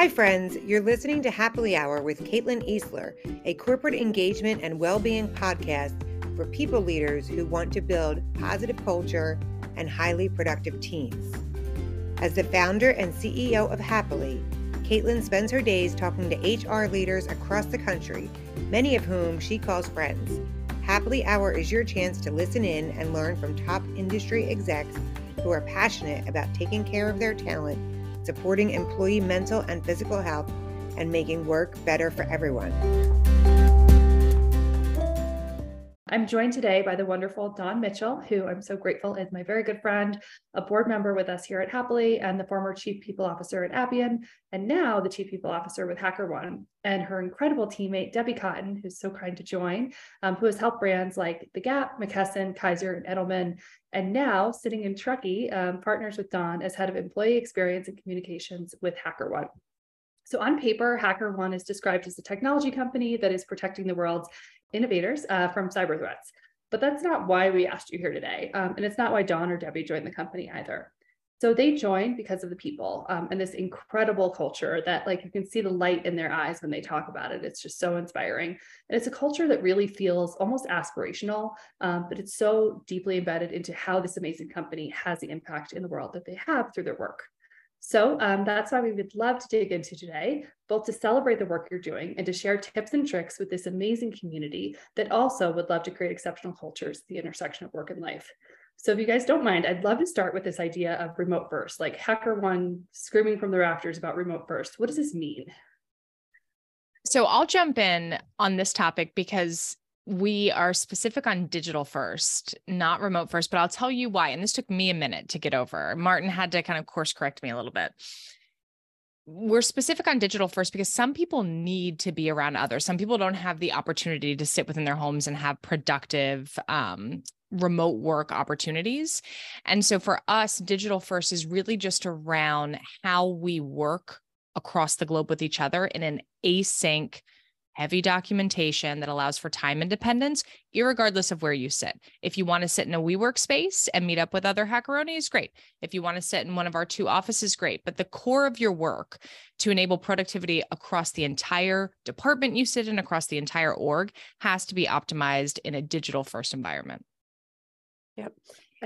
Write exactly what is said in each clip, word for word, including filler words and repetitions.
Hi friends, you're listening to Happily Hour with Caitlin Eastler, a corporate engagement and well-being podcast for people leaders who want to build positive culture and highly productive teams. As the founder and C E O of Happily, Caitlin spends her days talking to H R leaders across the country, many of whom she calls friends. Happily Hour is your chance to listen in and learn from top industry execs who are passionate about taking care of their talent, supporting employee mental and physical health, and making work better for everyone. I'm joined today by the wonderful Dawn Mitchell, who I'm so grateful is my very good friend, a board member with us here at Happily, and the former Chief People Officer at Appian, and now the Chief People Officer with HackerOne, and her incredible teammate, Debbie Cotton, who's so kind to join, um, who has helped brands like The Gap, McKesson, Kaiser, and Edelman, and now sitting in Truckee, um, partners with Dawn as Head of Employee Experience and Communications with HackerOne. So on paper, HackerOne is described as a technology company that is protecting the world's innovators uh, from cyber threats. But that's not why we asked you here today. Um, and it's not why Dawn or Debbie joined the company either. So they joined because of the people um, and this incredible culture that, like, you can see the light in their eyes when they talk about it. It's just so inspiring. And it's a culture that really feels almost aspirational, um, but it's so deeply embedded into how this amazing company has the impact in the world that they have through their work. So um, that's why we would love to dig into today, both to celebrate the work you're doing and to share tips and tricks with this amazing community that also would love to create exceptional cultures at the intersection of work and life. So if you guys don't mind, I'd love to start with this idea of remote first, like HackerOne screaming from the rafters about remote first. What does this mean? So I'll jump in on this topic because we are specific on digital first, not remote first, but I'll tell you why. And this took me a minute to get over. Martin had to kind of course correct me a little bit. We're specific on digital first because some people need to be around others. Some people don't have the opportunity to sit within their homes and have productive um, remote work opportunities. And so for us, digital first is really just around how we work across the globe with each other in an async heavy documentation that allows for time independence, irregardless of where you sit. If you want to sit in a WeWork space and meet up with other HackerOnies, great. If you want to sit in one of our two offices, great. But the core of your work to enable productivity across the entire department you sit in, across the entire org, has to be optimized in a digital first environment. Yep.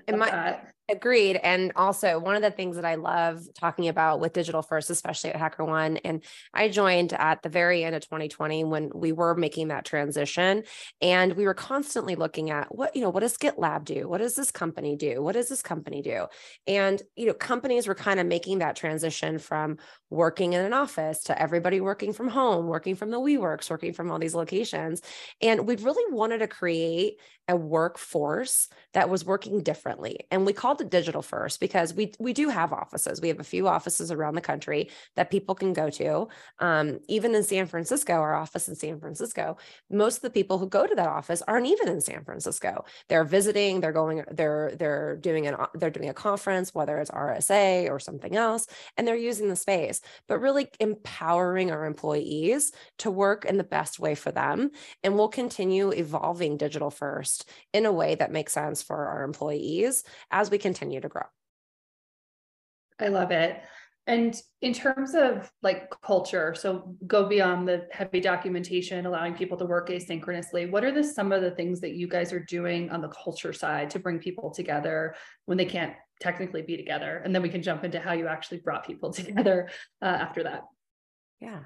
And my, agreed. And also one of the things that I love talking about with digital first, especially at HackerOne, and I joined at the very end of twenty twenty when we were making that transition, and we were constantly looking at what, you know, what does GitLab do? What does this company do? What does this company do? And, you know, companies were kind of making that transition from working in an office to everybody working from home, working from the WeWorks, working from all these locations. And we really wanted to create a workforce that was working differently. And we called it digital first because we we do have offices. We have a few offices around the country that people can go to. Um, even in San Francisco, our office in San Francisco, most of the people who go to that office aren't even in San Francisco. They're visiting, they're going, they're they're doing an they're doing a conference, whether it's R S A or something else, and they're using the space, but really empowering our employees to work in the best way for them. And we'll continue evolving digital first in a way that makes sense for our employees as we continue to grow. I love it. And in terms of, like, culture, so go beyond the heavy documentation, allowing people to work asynchronously. What are the, some of the things that you guys are doing on the culture side to bring people together when they can't technically be together? And then we can jump into how you actually brought people together uh, after that. Yeah.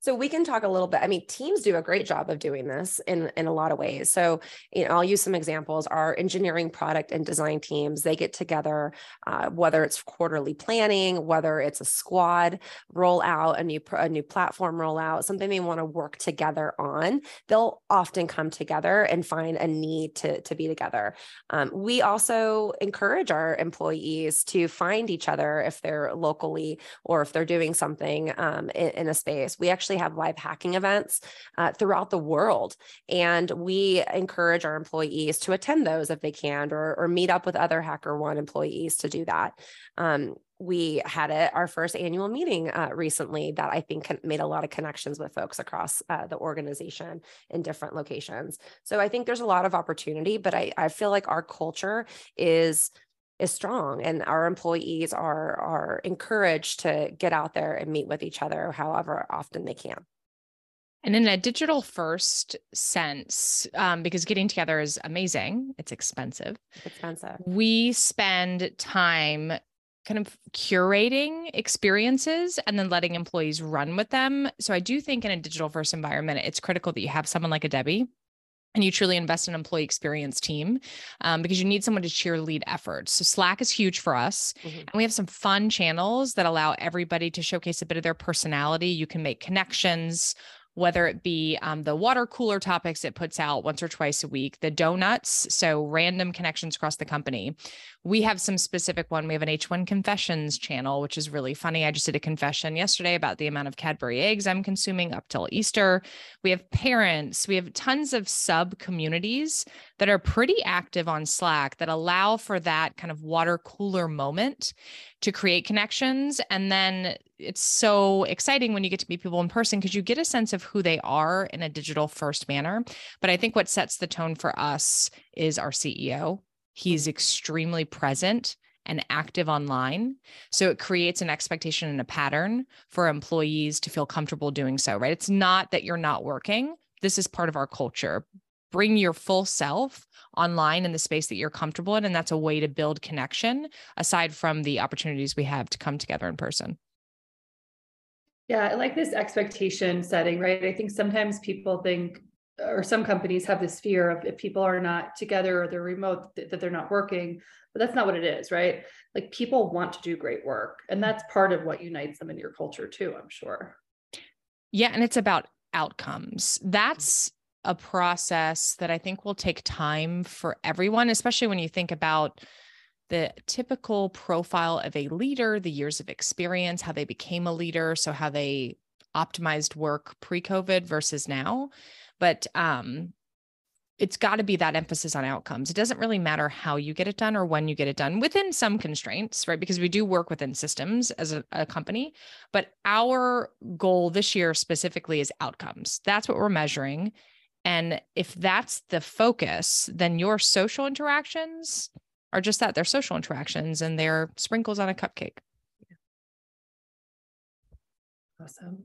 So we can talk a little bit. I mean, teams do a great job of doing this in, in a lot of ways. So, you know, I'll use some examples. Our engineering, product, and design teams, they get together, uh, whether it's quarterly planning, whether it's a squad rollout, a new a new platform rollout, something they want to work together on. They'll often come together and find a need to, to be together. Um, we also encourage our employees to find each other if they're locally or if they're doing something um, in, in a space. We actually have live hacking events uh, throughout the world. And we encourage our employees to attend those if they can, or, or meet up with other HackerOne employees to do that. Um, we had a, our first annual meeting uh, recently that I think made a lot of connections with folks across uh, the organization in different locations. So I think there's a lot of opportunity, but I, I feel like our culture is is strong, and our employees are, are encouraged to get out there and meet with each other however often they can. And in a digital first sense, um, because getting together is amazing, it's expensive. It's expensive. We spend time kind of curating experiences and then letting employees run with them. So I do think in a digital first environment, it's critical that you have someone like a Debbie and you truly invest in an employee experience team, um, because you need someone to cheerlead efforts. So Slack is huge for us. Mm-hmm. And we have some fun channels that allow everybody to showcase a bit of their personality. You can make connections, whether it be um, the water cooler topics it puts out once or twice a week, the donuts, so random connections across the company. We have some specific one. We have an H one Confessions channel, which is really funny. I just did a confession yesterday about the amount of Cadbury eggs I'm consuming up till Easter. We have parents. We have tons of sub communities that are pretty active on Slack that allow for that kind of water cooler moment to create connections. And then it's so exciting when you get to meet people in person because you get a sense of who they are in a digital first manner. But I think what sets the tone for us is our C E O. He's extremely present and active online. So it creates an expectation and a pattern for employees to feel comfortable doing so, right? It's not that you're not working. This is part of our culture. Bring your full self online in the space that you're comfortable in. And that's a way to build connection aside from the opportunities we have to come together in person. Yeah, I like this expectation setting, right? I think sometimes people think, or some companies have this fear of if people are not together or they're remote, th- that they're not working, but that's not what it is, right? Like people want to do great work, and that's part of what unites them in your culture too, I'm sure. Yeah. And it's about outcomes. That's a process that I think will take time for everyone, especially when you think about the typical profile of a leader, the years of experience, how they became a leader. So how they optimized work pre-COVID versus now. But um, it's got to be that emphasis on outcomes. It doesn't really matter how you get it done or when you get it done within some constraints, right? Because we do work within systems as a, a company, but our goal this year specifically is outcomes. That's what we're measuring. And if that's the focus, then your social interactions are just that. They're social interactions and they're sprinkles on a cupcake. Awesome.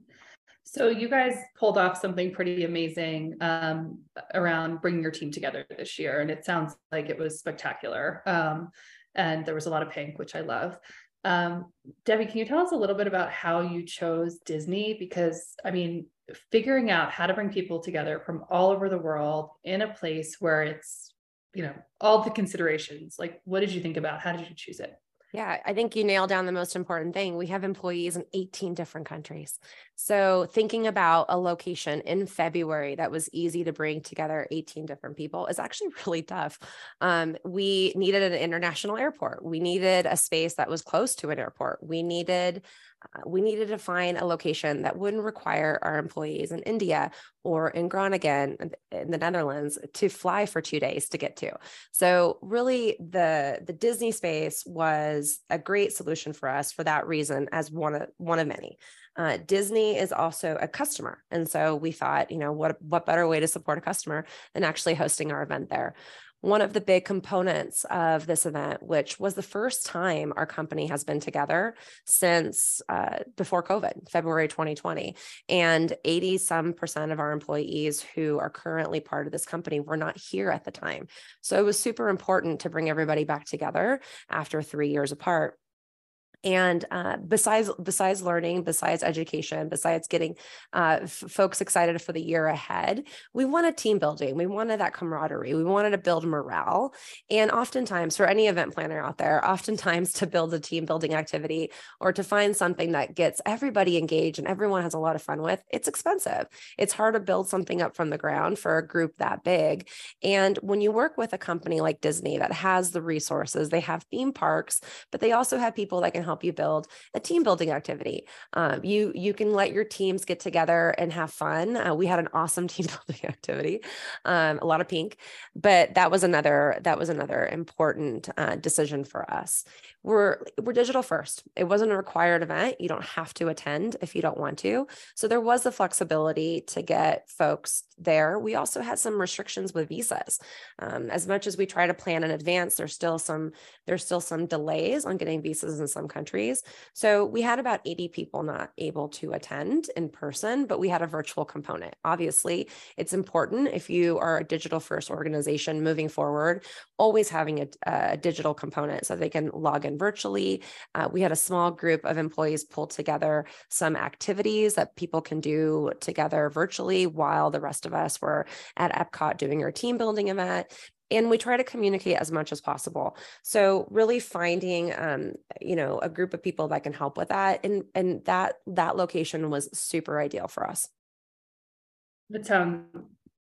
So you guys pulled off something pretty amazing um, around bringing your team together this year. And it sounds like it was spectacular. Um, and there was a lot of pink, which I love. Um, Debbie, can you tell us a little bit about how you chose Disney? Because, I mean, figuring out how to bring people together from all over the world in a place where it's, you know, all the considerations, like, what did you think about? How did you choose it? Yeah, I think you nailed down the most important thing. We have employees in eighteen different countries. So thinking about a location in February that was easy to bring together eighteen different people is actually really tough. Um, we needed an international airport. We needed a space that was close to an airport. We needed uh, we needed to find a location that wouldn't require our employees in India or in Groningen in the Netherlands to fly for two days to get to. So really the, the Disney space was a great solution for us for that reason as one of one of many. Uh, Disney is also a customer. And so we thought, you know, what, what better way to support a customer than actually hosting our event there. One of the big components of this event, which was the first time our company has been together since uh, before COVID, February twenty twenty, and eighty some percent of our employees who are currently part of this company were not here at the time. So it was super important to bring everybody back together after three years apart. And uh, besides besides learning, besides education, besides getting uh, f- folks excited for the year ahead, we wanted team building. We wanted that camaraderie. We wanted to build morale. And oftentimes, for any event planner out there, oftentimes to build a team building activity or to find something that gets everybody engaged and everyone has a lot of fun with, it's expensive. It's hard to build something up from the ground for a group that big. And when you work with a company like Disney that has the resources, they have theme parks, but they also have people that can help help you build a team building activity. Um, you, you can let your teams get together and have fun. Uh, we had an awesome team building activity, um, a lot of pink, but that was another, that was another important uh, decision for us. We're, we're digital first. It wasn't a required event. You don't have to attend if you don't want to. So there was the flexibility to get folks there. We also had some restrictions with visas. Um, as much as we try to plan in advance, there's still some, there's still some delays on getting visas in some countries. So we had about eighty people not able to attend in person, but we had a virtual component. Obviously, it's important if you are a digital first organization moving forward, always having a, a digital component so they can log in virtually. Uh, we had a small group of employees pull together some activities that people can do together virtually while the rest of us were at Epcot doing our team building event. And we try to communicate as much as possible. So really finding, um, you know, a group of people that can help with that. And, and that, that location was super ideal for us. That sounds,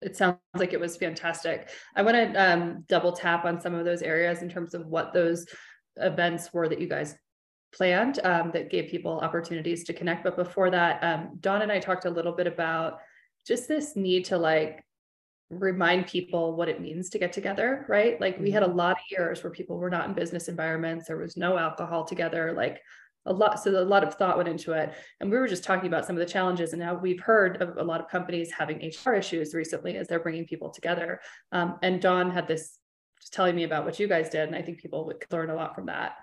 it sounds like it was fantastic. I want to um, double tap on some of those areas in terms of what those events were that you guys planned um, that gave people opportunities to connect. But before that, um, Dawn and I talked a little bit about just this need to like remind people what it means to get together, right? Like we had a lot of years where people were not in business environments. There was no alcohol together, like a lot. So a lot of thought went into it. And we were just talking about some of the challenges. And now we've heard of a lot of companies having H R issues recently as they're bringing people together. Um, and Dawn had this just telling me about what you guys did. And I think people would learn a lot from that.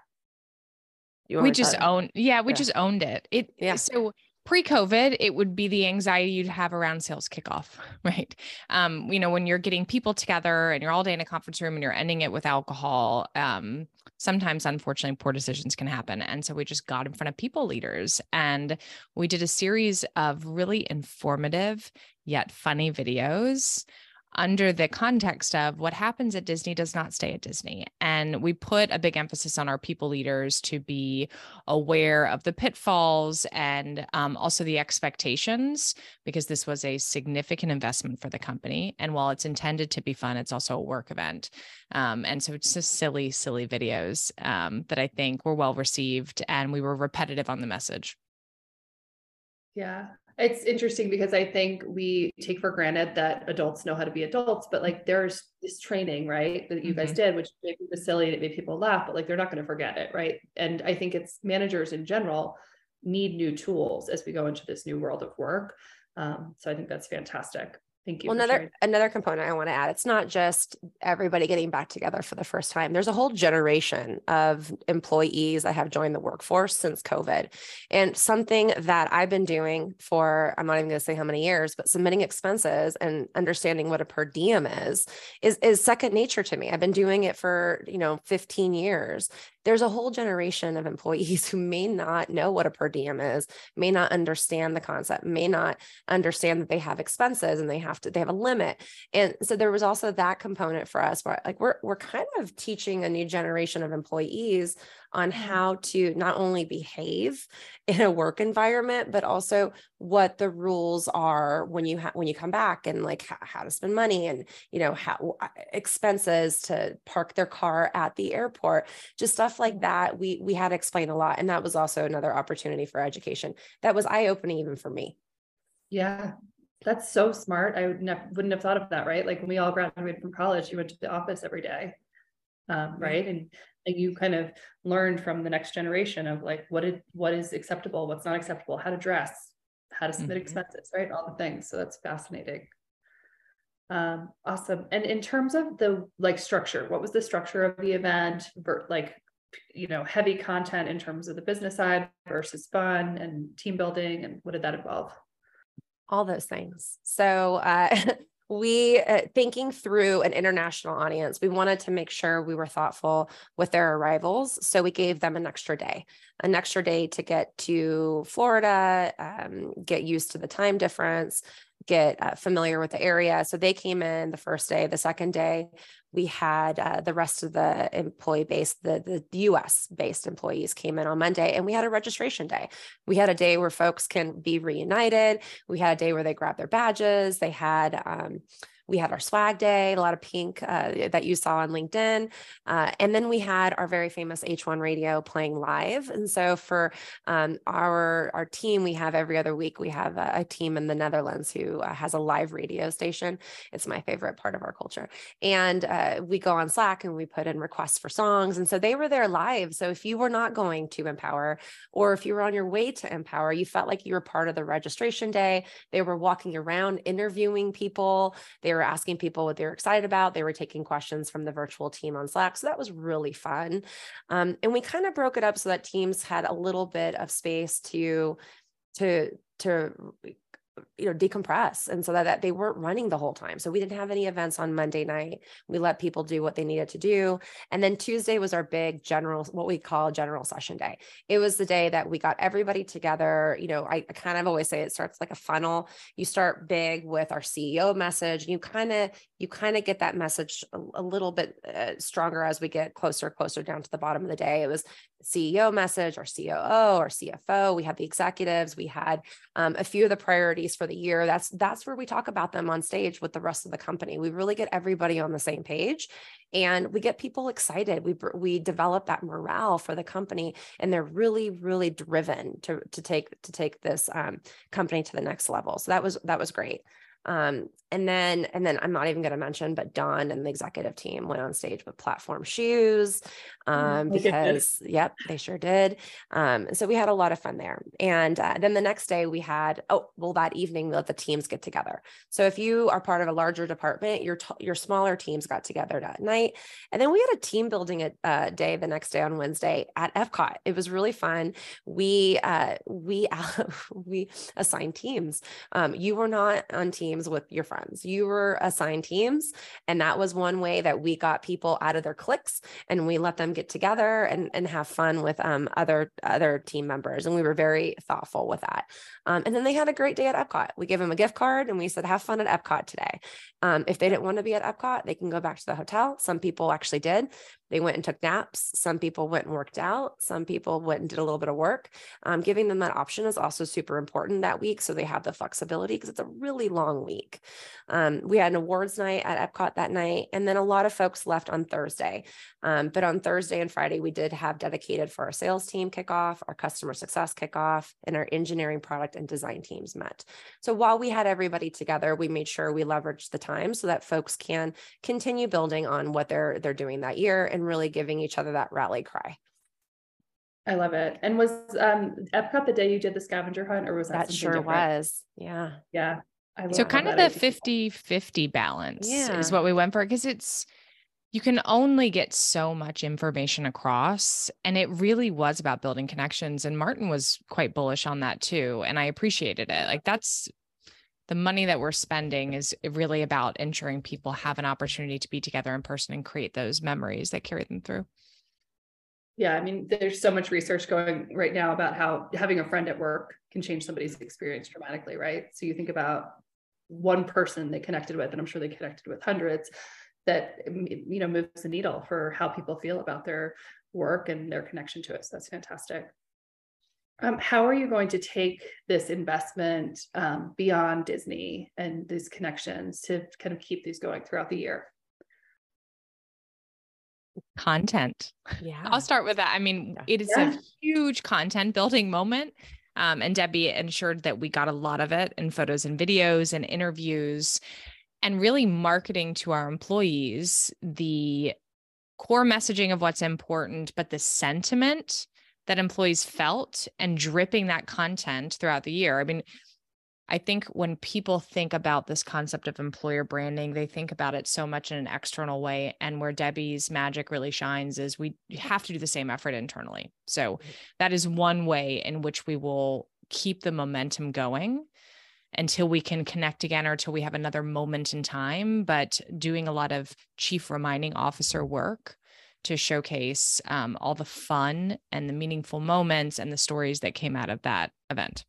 We just own, yeah, we yeah. just owned it. It yeah. So pre-COVID, it would be the anxiety you'd have around sales kickoff, right? Um, you know, when you're getting people together and you're all day in a conference room and you're ending it with alcohol, um, sometimes, unfortunately, poor decisions can happen. And so we just got in front of people leaders and we did a series of really informative yet funny videos under the context of what happens at Disney does not stay at Disney. And we put a big emphasis on our people leaders to be aware of the pitfalls and um, also the expectations, because this was a significant investment for the company. And while it's intended to be fun, it's also a work event. Um, and so it's just silly, silly videos um, that I think were well received, and we were repetitive on the message. Yeah. It's interesting because I think we take for granted that adults know how to be adults, but like there's this training, right, that you mm-hmm. guys did, which maybe was silly and it made people laugh, but like they're not going to forget it, right? And I think it's managers in general need new tools as we go into this new world of work. Um, so I think that's fantastic. Thank you. Well, another sharing. another component I want to add, it's not just everybody getting back together for the first time. There's a whole generation of employees that have joined the workforce since COVID. And something that I've been doing for, I'm not even going to say how many years, but submitting expenses and understanding what a per diem is, is, is second nature to me. I've been doing it for, you know, fifteen years. There's a whole generation of employees who may not know what a per diem is, may not understand the concept, may not understand that they have expenses and they have to, they have a limit. And so there was also that component for us where like we're, we're kind of teaching a new generation of employees on how to not only behave in a work environment, but also what the rules are when you ha- when you come back, and like h- how to spend money, and you know how expenses to park their car at the airport, just stuff like that. We we had to explain a lot, and that was also another opportunity for education that was eye opening even for me. Yeah. That's so smart. I would ne- wouldn't have thought of that, right? Like when we all graduated from college, you went to the office every day, um, right? And, and you kind of learned from the next generation of like, what did, what is acceptable, what's not acceptable, how to dress, how to submit mm-hmm. expenses, right? All the things. So that's fascinating. Um, awesome. And in terms of the like structure, what was the structure of the event? Like, you know, heavy content in terms of the business side versus fun and team building, and what did that involve? All those things. So uh, we, uh, thinking through an international audience, we wanted to make sure we were thoughtful with their arrivals. So we gave them an extra day, an extra day to get to Florida, um, get used to the time difference, get uh, familiar with the area. So they came in the first day. The second day, we had uh, the rest of the employee base, the, the U S based employees came in on Monday, and we had a registration day. We had a day where folks can be reunited. We had a day where they grabbed their badges. They had um, We had our swag day, a lot of pink uh, that you saw on LinkedIn. Uh, and then we had our very famous H one radio playing live. And so for um, our, our team, we have every other week, we have a, a team in the Netherlands who uh, has a live radio station. It's my favorite part of our culture. And uh, we go on Slack and we put in requests for songs. And so they were there live. So if you were not going to Empower, or if you were on your way to Empower, you felt like you were part of the registration day. They were walking around interviewing people. They were asking people what they were excited about. They were taking questions from the virtual team on Slack. So that was really fun. Um, and we kind of broke it up so that teams had a little bit of space to, to, to, you know, decompress. And so that, that they weren't running the whole time. So we didn't have any events on Monday night. We let people do what they needed to do. And then Tuesday was our big general, what we call general session day. It was the day that we got everybody together. You know, I, I kind of always say it starts like a funnel. You start big with our C E O message, and you kind of, you kind of get that message a, a little bit uh, stronger as we get closer, closer down to the bottom of the day. It was C E O message, our C O O, our C F O. We had the executives. We had um, a few of the priorities for the year. That's that's where we talk about them on stage with the rest of the company. We really get everybody on the same page, and we get people excited. We we develop that morale for the company, and they're really really driven to to take to take this um, company to the next level. So that was that was great. Um, and then, and then I'm not even going to mention, but Dawn and the executive team went on stage with platform shoes, um, because yep, they sure did. Um, and so we had a lot of fun there. And uh, then the next day we had, oh, well, that evening we let the teams get together. So if you are part of a larger department, your, your smaller teams got together that night. And then we had a team building a, uh, day the next day on Wednesday at Epcot. It was really fun. We, uh, we, we assigned teams. Um, you were not on team with your friends. You were assigned teams. And that was one way that we got people out of their cliques, and we let them get together and, and have fun with um, other, other team members. And we were very thoughtful with that. Um, and then they had a great day at Epcot. We gave them a gift card and we said, have fun at Epcot today. Um, if they didn't want to be at Epcot, they can go back to the hotel. Some people actually did. They went and took naps. Some people went and worked out. Some people went and did a little bit of work. Um, giving them that option is also super important that week, so they have the flexibility, because it's a really long week. Um, we had an awards night at Epcot that night, and then a lot of folks left on Thursday. Um, but on Thursday and Friday, we did have dedicated for our sales team kickoff, our customer success kickoff, and our engineering, product, and design teams met. So while we had everybody together, we made sure we leveraged the time so that folks can continue building on what they're they're doing that year, and really giving each other that rally cry. I love it. And was um, Epcot the day you did the scavenger hunt, or was that, that sure different? was? Yeah. Yeah. I so kind of the fifty fifty balance yeah. is what we went for, because it's, you can only get so much information across, and it really was about building connections. And Martin was quite bullish on that too. And I appreciated it. Like, that's the money that we're spending is really about ensuring people have an opportunity to be together in person and create those memories that carry them through. Yeah. I mean, there's so much research going right now about how having a friend at work can change somebody's experience dramatically. Right. So you think about one person they connected with, and I'm sure they connected with hundreds, that, you know, moves the needle for how people feel about their work and their connection to it. So that's fantastic. Um, how are you going to take this investment um, beyond Disney and these connections to kind of keep these going throughout the year? Content. Yeah. I'll start with that. I mean, yeah. it is yeah. a huge content building moment. Um, and Debbie ensured that we got a lot of it in photos and videos and interviews, and really marketing to our employees the core messaging of what's important, but the sentiment that employees felt, and dripping that content throughout the year. I mean, I think when people think about this concept of employer branding, they think about it so much in an external way. And where Debbie's magic really shines is we have to do the same effort internally. So that is one way in which we will keep the momentum going until we can connect again, or until we have another moment in time. But doing a lot of chief reminding officer work to showcase um, all the fun and the meaningful moments and the stories that came out of that event.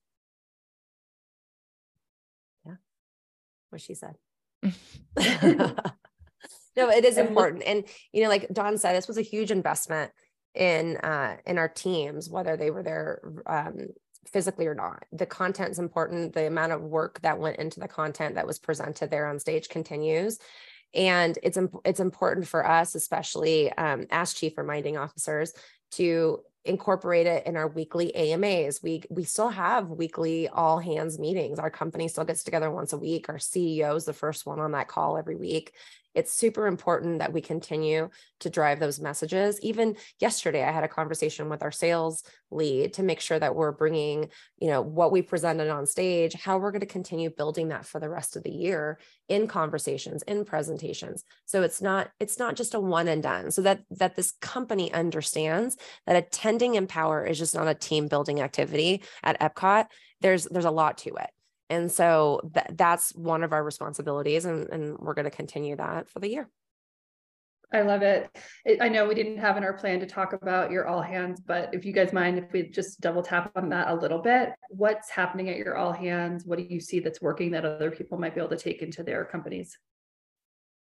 Yeah, what she said. No, it is important. And, you know, like Dawn said, this was a huge investment in, uh, in our teams, whether they were there um, physically or not. The content's important. The amount of work that went into the content that was presented there on stage continues. And it's, it's important for us, especially um, as chief reminding officers, to incorporate it in our weekly A M As. We, we still have weekly all hands meetings. Our company still gets together once a week. Our C E O is the first one on that call every week. It's super important that we continue to drive those messages. Even yesterday, I had a conversation with our sales lead to make sure that we're bringing, you know, what we presented on stage, how we're going to continue building that for the rest of the year in conversations, in presentations. So it's not, it's not just a one and done. So that, that this company understands that attending Empower is just not a team building activity at Epcot. There's, there's a lot to it. And so th- that's one of our responsibilities, and, and we're going to continue that for the year. I love it. I know we didn't have in our plan to talk about your all hands, but if you guys mind, if we just double tap on that a little bit, what's happening at your all hands? What do you see that's working that other people might be able to take into their companies?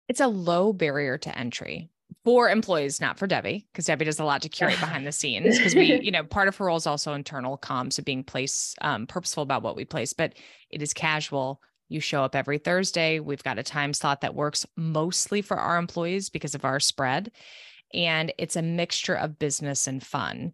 It's a low barrier to entry for employees, not for Debbie, because Debbie does a lot to curate behind the scenes, because we, you know, part of her role is also internal comms, so being place um, purposeful about what we place, but it is casual. You show up every Thursday. We've got a time slot that works mostly for our employees because of our spread. And it's a mixture of business and fun,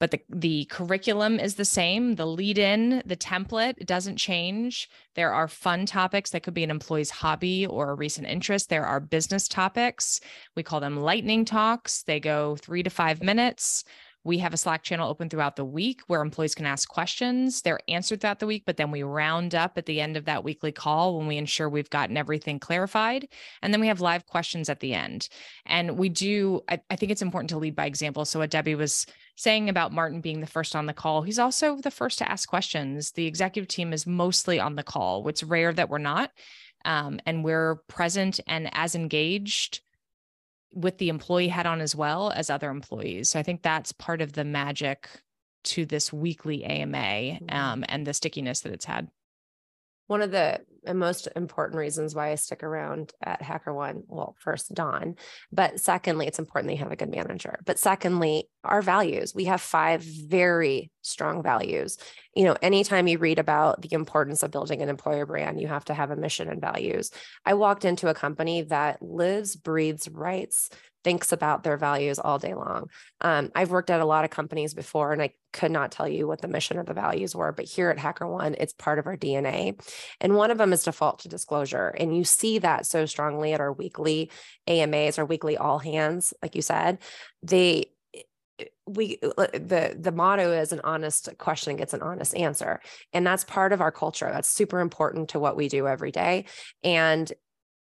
but the, the curriculum is the same. The lead in, the template, it doesn't change. There are fun topics that could be an employee's hobby or a recent interest. There are business topics. We call them lightning talks. They go three to five minutes. We have a Slack channel open throughout the week where employees can ask questions. They're answered throughout the week, but then we round up at the end of that weekly call when we ensure we've gotten everything clarified. And then we have live questions at the end. And we do, I, I think it's important to lead by example. So what Debbie was saying about Martin being the first on the call, he's also the first to ask questions. The executive team is mostly on the call. It's rare that we're not, um, and we're present and as engaged with the employee hat on as well as other employees. So I think that's part of the magic to this weekly A M A um, and the stickiness that it's had. One of the most important reasons why I stick around at HackerOne, well, first, Dawn, but secondly, it's important that you have a good manager. But secondly, our values. We have five very strong values. You know, anytime you read about the importance of building an employer brand, you have to have a mission and values. I walked into a company that lives, breathes, writes, thinks about their values all day long. Um, I've worked at a lot of companies before, and I could not tell you what the mission or the values were, but here at HackerOne, it's part of our D N A. And one of them is default to disclosure. And you see that so strongly at our weekly A M As, our weekly all hands, like you said. They we the the motto is an honest question gets an honest answer. And that's part of our culture. That's super important to what we do every day. And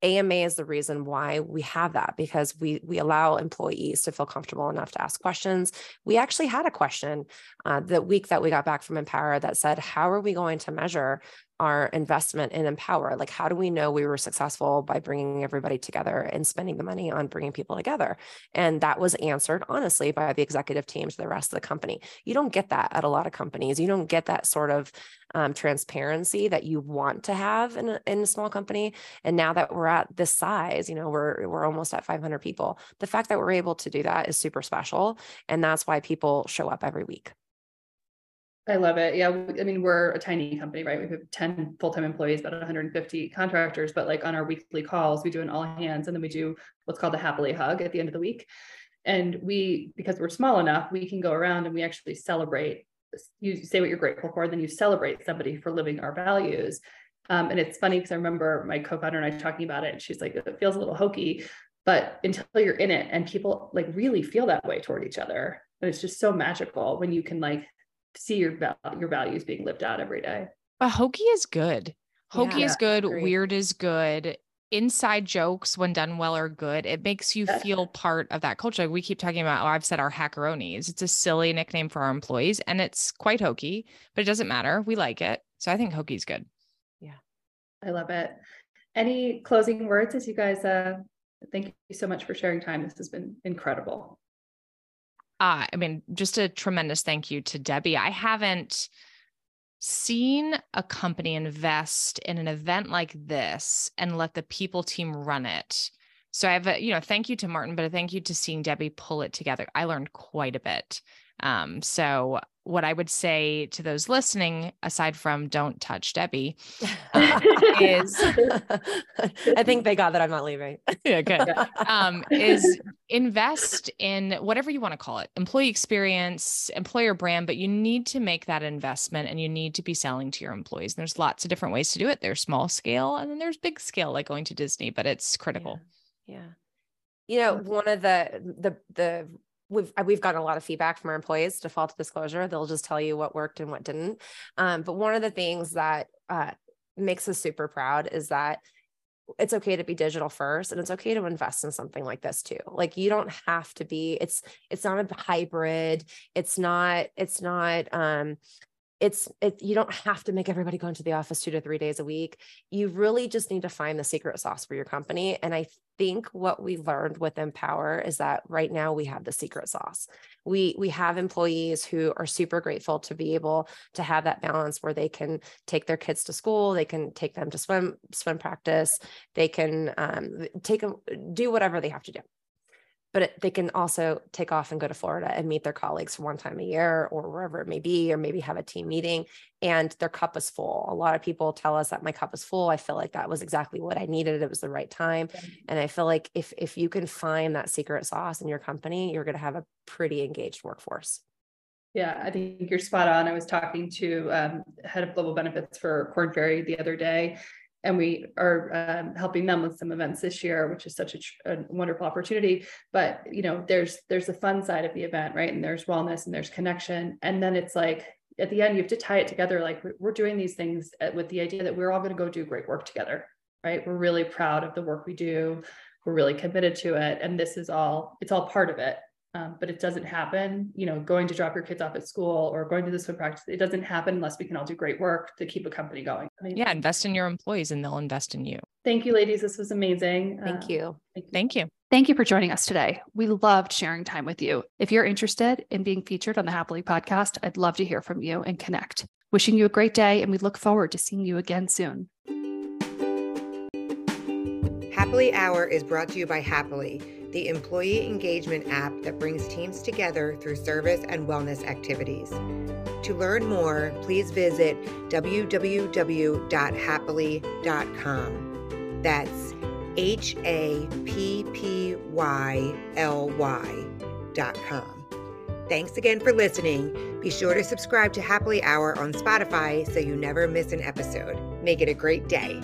A M A is the reason why we have that, because we we allow employees to feel comfortable enough to ask questions. We actually had a question uh, the week that we got back from Empower that said, how are we going to measure our investment in Empower? Like, how do we know we were successful by bringing everybody together and spending the money on bringing people together? And that was answered honestly by the executive team to the rest of the company. You don't get that at a lot of companies. You don't get that sort of um, transparency that you want to have in a, in a small company. And now that we're at this size, you know, we're, we're almost at five hundred people. The fact that we're able to do that is super special. And that's why people show up every week. I love it. Yeah. I mean, we're a tiny company, right? We have ten full-time employees, about one hundred fifty contractors, but like on our weekly calls, we do an all hands, and then we do what's called a happily hug at the end of the week. And we, because we're small enough, we can go around and we actually celebrate. You say what you're grateful for, then you celebrate somebody for living our values. Um, and it's funny because I remember my co-founder and I talking about it, and she's like, it feels a little hokey, but until you're in it and people like really feel that way toward each other. And it's just so magical when you can like see your your values being lived out every day. But hokey is good. Hokey yeah, is good. Weird is good. Inside jokes, when done well, are good. It makes you feel part of that culture. Like we keep talking about, oh, I've said our hackeronies. It's a silly nickname for our employees, and it's quite hokey, but it doesn't matter. We like it. So I think hokey's good. Yeah. I love it. Any closing words as you guys, uh, thank you so much for sharing time. This has been incredible. Uh, I mean, just a tremendous thank you to Debbie. I haven't seen a company invest in an event like this and let the people team run it So I have a, you know, thank you to Martin, but a thank you to seeing Debbie pull it together. I learned quite a bit. Um, so what I would say to those listening, aside from don't touch Debbie, um, is I think they got that I'm not leaving. Yeah, good. Um, is invest in whatever you want to call it, employee experience, employer brand, but you need to make that investment and you need to be selling to your employees. And there's lots of different ways to do it. There's small scale and then there's big scale, like going to Disney, but it's critical. Yeah. yeah. You know, one of the, the, the, We've we've gotten a lot of feedback from our employees. Default disclosure, they'll just tell you what worked and what didn't. Um, but one of the things that uh, makes us super proud is that it's okay to be digital first, and it's okay to invest in something like this too. Like you don't have to be. It's it's not a hybrid. It's not it's not. Um, It's it, you don't have to make everybody go into the office two to three days a week. You really just need to find the secret sauce for your company. And I think what we learned with Empower is that right now we have the secret sauce. We we have employees who are super grateful to be able to have that balance where they can take their kids to school, they can take them to swim swim practice, they can um, take a, do whatever they have to do. But they can also take off and go to Florida and meet their colleagues one time a year or wherever it may be, or maybe have a team meeting and their cup is full. A lot of people tell us that my cup is full. I feel like that was exactly what I needed. It was the right time. And I feel like if, if you can find that secret sauce in your company, you're going to have a pretty engaged workforce. Yeah, I think you're spot on. I was talking to um, head of global benefits for Korn Ferry the other day. And we are um, helping them with some events this year, which is such a, tr- a wonderful opportunity. But, you know, there's there's the fun side of the event, right? And there's wellness and there's connection. And then it's like, at the end, you have to tie it together. Like we're doing these things with the idea that we're all going to go do great work together, right? We're really proud of the work we do. We're really committed to it. And this is all, it's all part of it. Um, but it doesn't happen, you know, going to drop your kids off at school or going to this swim practice. It doesn't happen unless we can all do great work to keep a company going. I mean, yeah. Invest in your employees and they'll invest in you. Thank you, ladies. This was amazing. Thank you. Uh, thank you. Thank you. Thank you for joining us today. We loved sharing time with you. If you're interested in being featured on the Happily podcast, I'd love to hear from you and connect. Wishing you a great day. And we look forward to seeing you again soon. Happily Hour is brought to you by Happily, the employee engagement app that brings teams together through service and wellness activities. To learn more, please visit w w w dot happily dot com. That's H A P P Y L Y dot com. Thanks again for listening. Be sure to subscribe to Happily Hour on Spotify so you never miss an episode. Make it a great day.